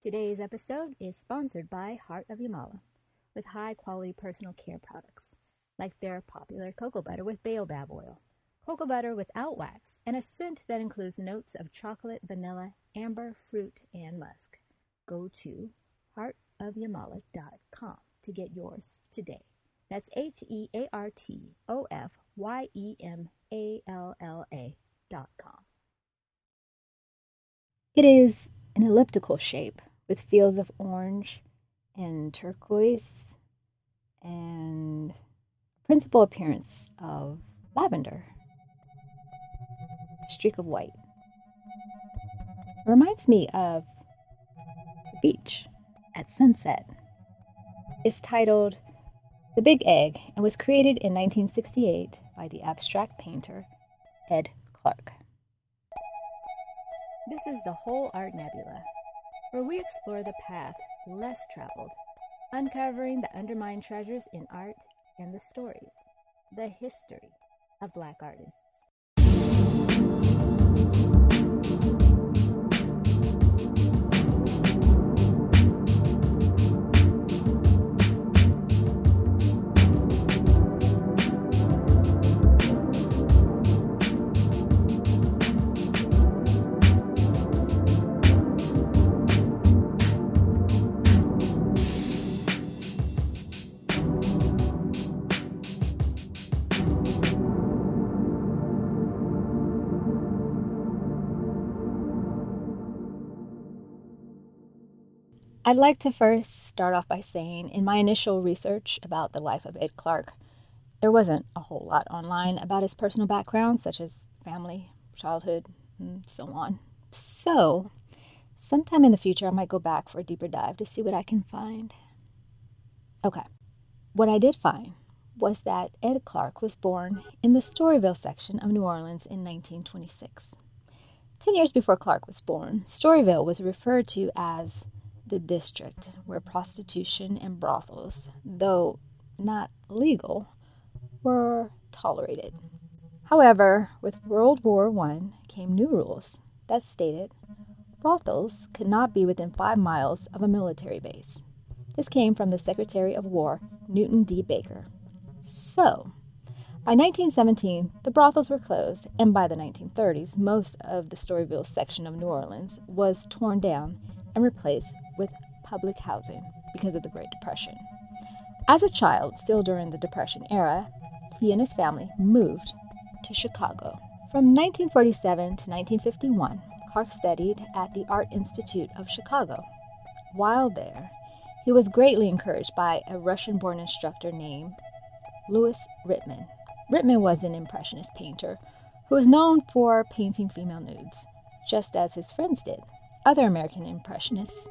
Today's episode is sponsored by Heart of Yemalla, with high-quality personal care products, like their popular cocoa butter with baobab oil, cocoa butter without wax, and a scent that includes notes of chocolate, vanilla, amber, fruit, and musk. Go to heartofyemalla.com to get yours today. That's heartofyemalla.com. It is an elliptical shape with fields of orange and turquoise and principal appearance of lavender, a streak of white. It reminds me of the beach at sunset. It's titled The Big Egg and was created in 1968 by the abstract painter Ed Clark. This is the Whole Art Nebula, where we explore the path less traveled, uncovering the undermined treasures in art and the stories, the history of Black artists. I'd like to first start off by saying, in my initial research about the life of Ed Clark, there wasn't a whole lot online about his personal background, such as family, childhood, and so on. So, sometime in the future, I might go back for a deeper dive to see what I can find. Okay, what I did find was that Ed Clark was born in the Storyville section of New Orleans in 1926. 10 years before Clark was born, Storyville was referred to as the district where prostitution and brothels, though not legal, were tolerated. However, with World War I came new rules that stated brothels could not be within 5 miles of a military base. This came from the Secretary of War, Newton D. Baker. So, by 1917, the brothels were closed, and by the 1930s, most of the Storyville section of New Orleans was torn down and replaced with public housing because of the Great Depression. As a child, still during the Depression era, he and his family moved to Chicago. From 1947 to 1951, Clark studied at the Art Institute of Chicago. While there, he was greatly encouraged by a Russian-born instructor named Louis Ritman. Ritman was an Impressionist painter who was known for painting female nudes, just as his friends did, other American Impressionists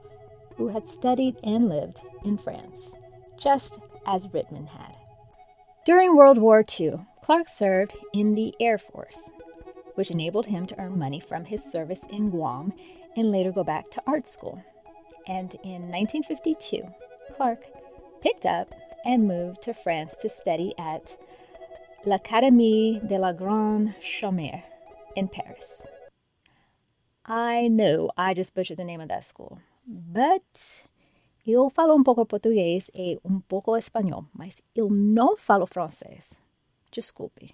who had studied and lived in France, just as Ritman had. During World War II, Clark served in the Air Force, which enabled him to earn money from his service in Guam and later go back to art school. And in 1952, Clark picked up and moved to France to study at l'Académie de la Grande Chaumière in Paris. I know I just butchered the name of that school, but eu falo pouco português e pouco espanhol, mas eu não falo francês. Desculpe.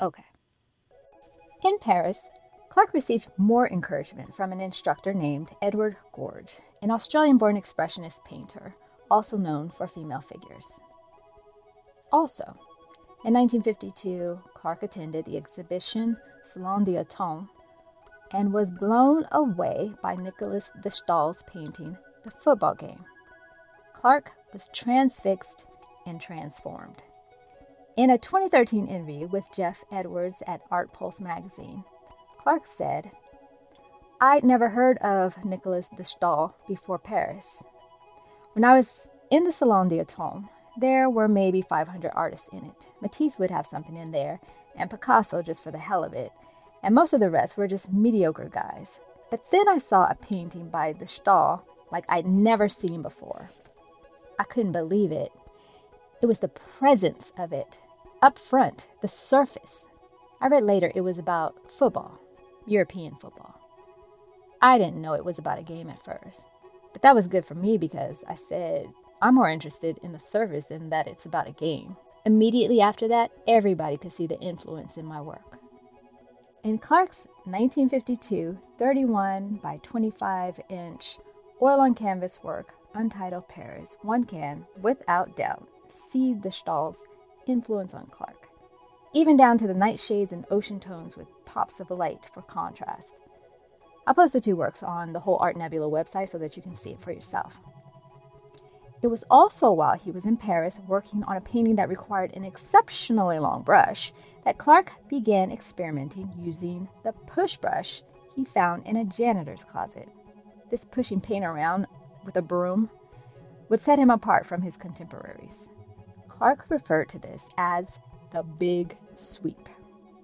Okay. In Paris, Clark received more encouragement from an instructor named Edward Gord, an Australian-born Expressionist painter, also known for female figures. Also, in 1952, Clark attended the exhibition Salon d'Automne and was blown away by Nicolas de Staël's painting, The Football Game. Clark was transfixed and transformed. In a 2013 interview with Jeff Edwards at Art Pulse magazine, Clark said, "I'd never heard of Nicolas de Staël before Paris. When I was in the Salon d'Automne, there were maybe 500 artists in it. Matisse would have something in there, and Picasso just for the hell of it. And most of the rest were just mediocre guys. But then I saw a painting by de Staël like I'd never seen before. I couldn't believe it. It was the presence of it, up front, the surface. I read later it was about football, European football. I didn't know it was about a game at first. But that was good for me because I said, I'm more interested in the service than that it's about a game. Immediately after that, everybody could see the influence in my work. In Clark's 1952 31 by 25 inch oil on canvas work, untitled Paris, one can, without doubt, see the Stahl's influence on Clark, even down to the nightshades and ocean tones with pops of light for contrast. I'll post the two works on the Whole Art Nebula website so that you can see it for yourself. It was also while he was in Paris working on a painting that required an exceptionally long brush that Clark began experimenting using the push brush he found in a janitor's closet. This pushing paint around with a broom would set him apart from his contemporaries. Clark referred to this as the big sweep.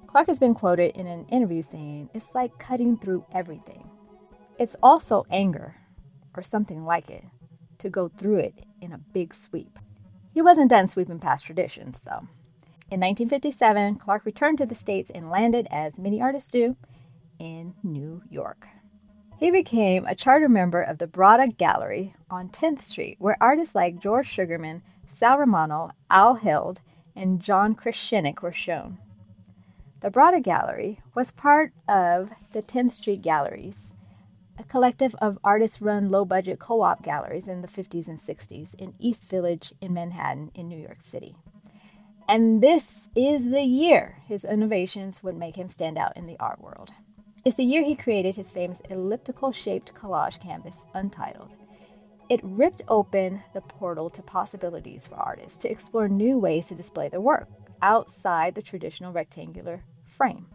Clark has been quoted in an interview saying, "It's like cutting through everything. It's also anger, or something like it, to go through it in a big sweep." He wasn't done sweeping past traditions, though. In 1957, Clark returned to the States and landed, as many artists do, in New York. He became a charter member of the Brata Gallery on 10th Street, where artists like George Sugarman, Sal Romano, Al Held, and John Krischenik were shown. The Brata Gallery was part of the 10th Street Galleries, a collective of artist-run low-budget co-op galleries in the 50s and 60s in East Village in Manhattan in New York City. And this is the year his innovations would make him stand out in the art world. It's the year he created his famous elliptical-shaped collage canvas, Untitled. It ripped open the portal to possibilities for artists to explore new ways to display their work outside the traditional rectangular frame.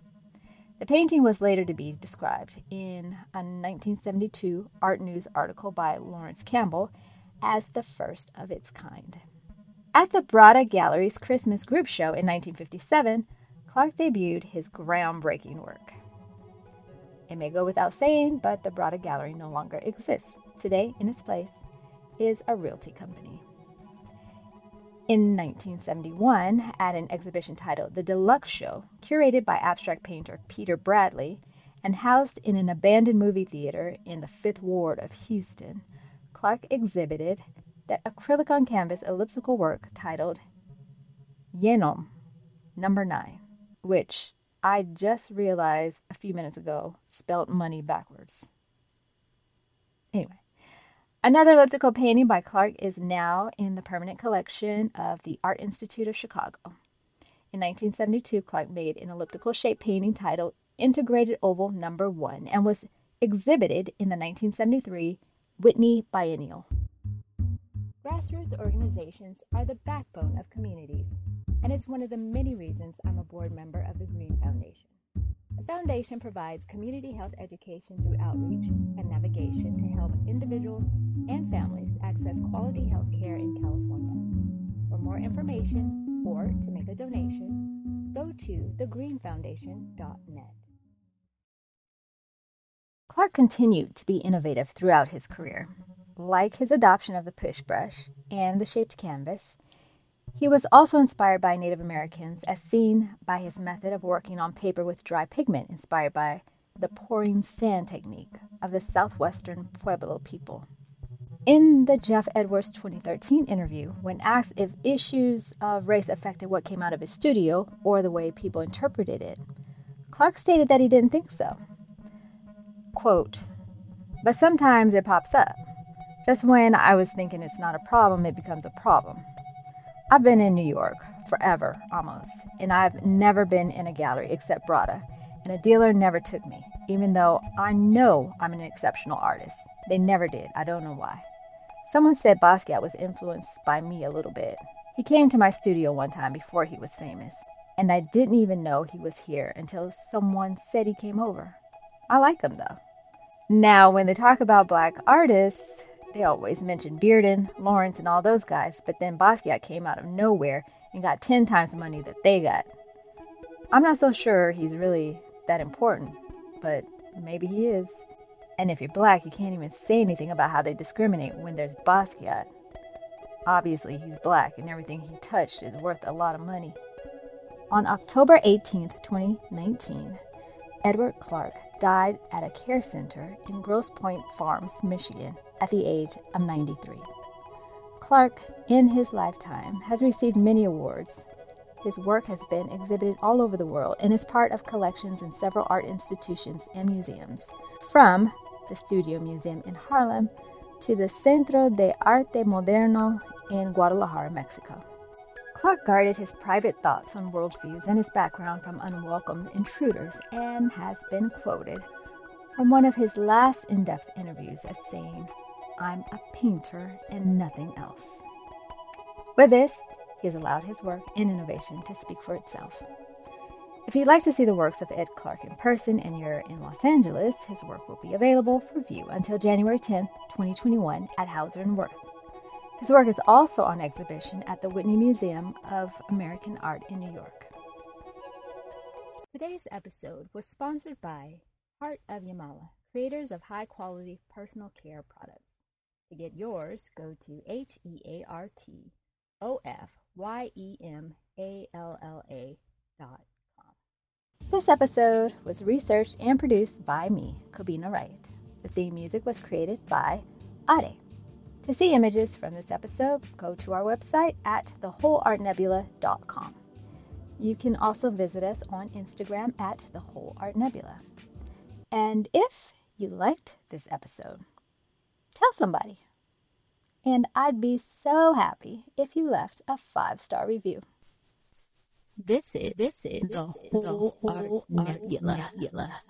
The painting was later to be described in a 1972 Art News article by Lawrence Campbell as the first of its kind. At the Brata Gallery's Christmas Group Show in 1957, Clark debuted his groundbreaking work. It may go without saying, but the Brata Gallery no longer exists. Today, in its place, is a realty company. In 1971, at an exhibition titled The Deluxe Show, curated by abstract painter Peter Bradley and housed in an abandoned movie theater in the Fifth Ward of Houston, Clark exhibited that acrylic on canvas elliptical work titled Yenom, Number 9, which I just realized a few minutes ago spelled money backwards. Anyway, another elliptical painting by Clark is now in the permanent collection of the Art Institute of Chicago. In 1972, Clark made an elliptical-shaped painting titled Integrated Oval Number 1 and was exhibited in the 1973 Whitney Biennial. Grassroots organizations are the backbone of communities, and it's one of the many reasons I'm a board member of the Green Foundation. The Foundation provides community health education through outreach and navigation to help individuals and families access quality health care in California. For more information or to make a donation, go to thegreenfoundation.net. Clark continued to be innovative throughout his career. Like his adoption of the push brush and the shaped canvas, he was also inspired by Native Americans, as seen by his method of working on paper with dry pigment, inspired by the pouring sand technique of the southwestern Pueblo people. In the Jeff Edwards 2013 interview, when asked if issues of race affected what came out of his studio or the way people interpreted it, Clark stated that he didn't think so. Quote, "But sometimes it pops up. Just when I was thinking it's not a problem, it becomes a problem. I've been in New York forever, almost, and I've never been in a gallery except Brata, and a dealer never took me, even though I know I'm an exceptional artist. They never did. I don't know why. Someone said Basquiat was influenced by me a little bit. He came to my studio one time before he was famous, and I didn't even know he was here until someone said he came over. I like him, though. Now, when they talk about Black artists, they always mentioned Bearden, Lawrence, and all those guys, but then Basquiat came out of nowhere and got 10 times the money that they got. I'm not so sure he's really that important, but maybe he is. And if you're Black, you can't even say anything about how they discriminate when there's Basquiat. Obviously, he's Black, and everything he touched is worth a lot of money." On October 18, 2019, Edward Clark died at a care center in Grosse Pointe Farms, Michigan, at the age of 93. Clark, in his lifetime, has received many awards. His work has been exhibited all over the world and is part of collections in several art institutions and museums, from the Studio Museum in Harlem to the Centro de Arte Moderno in Guadalajara, Mexico. Clark guarded his private thoughts on worldviews and his background from unwelcome intruders and has been quoted from one of his last in-depth interviews as saying, "I'm a painter and nothing else." With this, he has allowed his work and innovation to speak for itself. If you'd like to see the works of Ed Clark in person and you're in Los Angeles, his work will be available for view until January 10, 2021 at Hauser & Wirth. His work is also on exhibition at the Whitney Museum of American Art in New York. Today's episode was sponsored by Heart of Yemalla, creators of high-quality personal care products. To get yours, go to heartofyemalla.com. This episode was researched and produced by me, Kobina Wright. The theme music was created by Ade. To see images from this episode, go to our website at thewholeartnebula.com. You can also visit us on Instagram at thewholeartnebula. And if you liked this episode, tell somebody. And I'd be so happy if you left a 5-star review. This is the Whole Art Nebula.